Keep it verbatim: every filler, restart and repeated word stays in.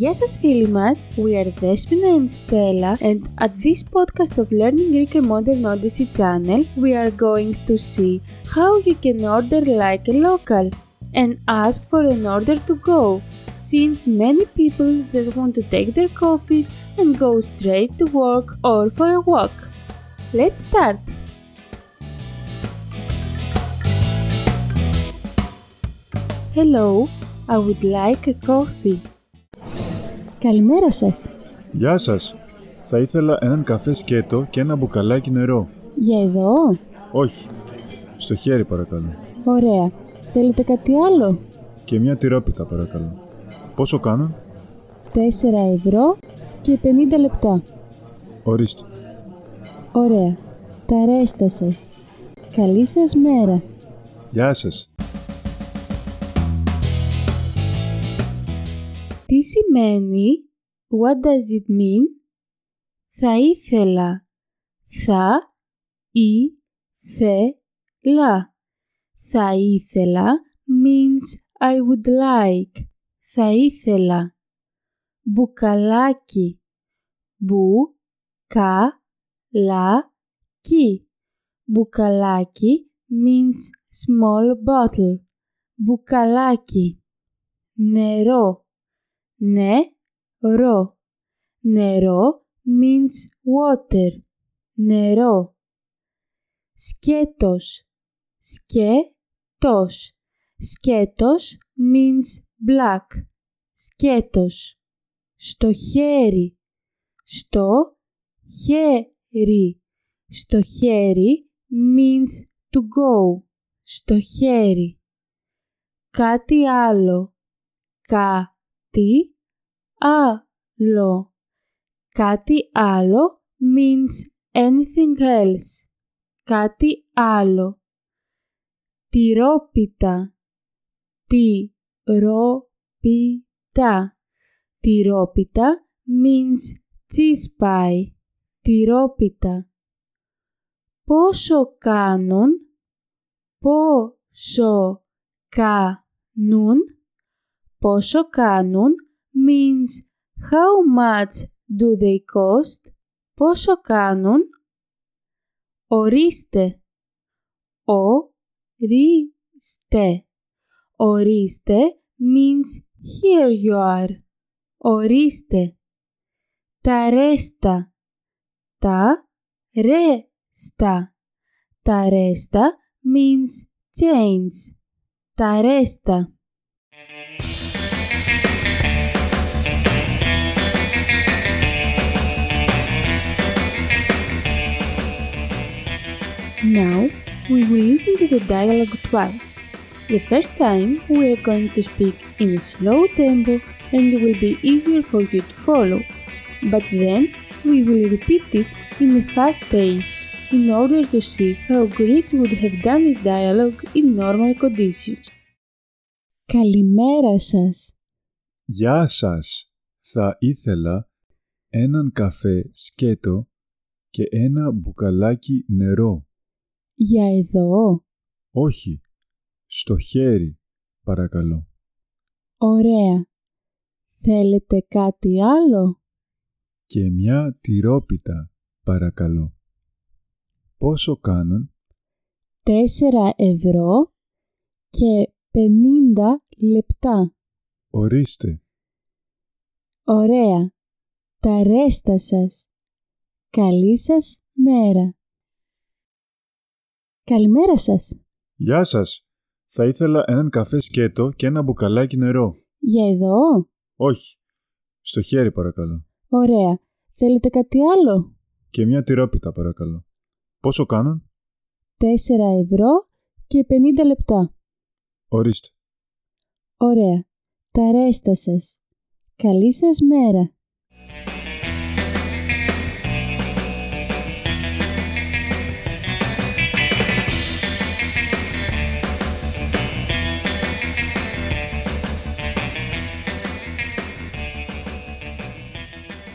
Γεια σας φίλοι μας, we are Despina and Stella, and at this podcast of Learning Greek and Modern Odyssey channel, we are going to see how you can order like a local and ask for an order to go, since many people just want to take their coffees and go straight to work or for a walk. Let's start! Hello, I would like a coffee. Καλημέρα σας. Γεια σας. Θα ήθελα έναν καφέ σκέτο και ένα μπουκαλάκι νερό. Για εδώ? Όχι. Στο χέρι παρακαλώ. Ωραία. Θέλετε κάτι άλλο? Και μια τυρόπιτα παρακαλώ. Πόσο κάνω? τέσσερα ευρώ και πενήντα λεπτά. Ορίστε. Ωραία. Τα ρέστα σας. Καλή σας μέρα. Γεια σας. Τι σημαίνει, what does it mean, θα ήθελα, θα, ή, θε, λα. Θα ήθελα means I would like, θα ήθελα. Μπουκαλάκι, μπου, κα, λα, κι. Μπουκαλάκι means small bottle, μπουκαλάκι. Νερό. Νερό. Νερό means water. Νερό. Σκέτος. Σκέτος. Σκέτος means black. Σκέτος. Στο χέρι. Στο χέρι. Στο χέρι means to go. Στο χέρι. Κάτι άλλο. Κα. Τι άλλο. Κάτι άλλο means anything else. Κάτι άλλο. Τυρόπιτα. Τυρόπιτα. Τυρόπιτα means cheese pie. Τυρόπιτα. Πόσο κάνουν. Πόσο κάνουν. Πόσο κάνουν means how much do they cost. Πόσο κάνουν. Ορίστε. Ορίστε. Ορίστε means here you are. Ορίστε. Τα ρέστα. Τα ρέστα. Τα ρέστα means change. Τα ρέστα. Now, we will listen to the dialogue twice. The first time, we are going to speak in a slow tempo and it will be easier for you to follow. But then, we will repeat it in a fast pace in order to see how Greeks would have done this dialogue in normal conditions. Καλημέρα σας. Γεια σας. Θα ήθελα έναν καφέ σκέτο και ένα μπουκαλάκι νερό. Για εδώ? Όχι. Στο χέρι, παρακαλώ. Ωραία. Θέλετε κάτι άλλο? Και μια τυρόπιτα, παρακαλώ. Πόσο κάνουν? Τέσσερα ευρώ και πενήντα λεπτά. Ορίστε. Ωραία. Τα ρέστα σας. Καλή σας μέρα. Καλημέρα σας. Γεια σας. Θα ήθελα έναν καφέ σκέτο και ένα μπουκαλάκι νερό. Για εδώ? Όχι. Στο χέρι παρακαλώ. Ωραία. Θέλετε κάτι άλλο? Και μια τυρόπιτα παρακαλώ. Πόσο κάνουν? Τέσσερα ευρώ και πενήντα λεπτά. Ορίστε. Ωραία. Τα ρέστα σας. Καλή σας μέρα.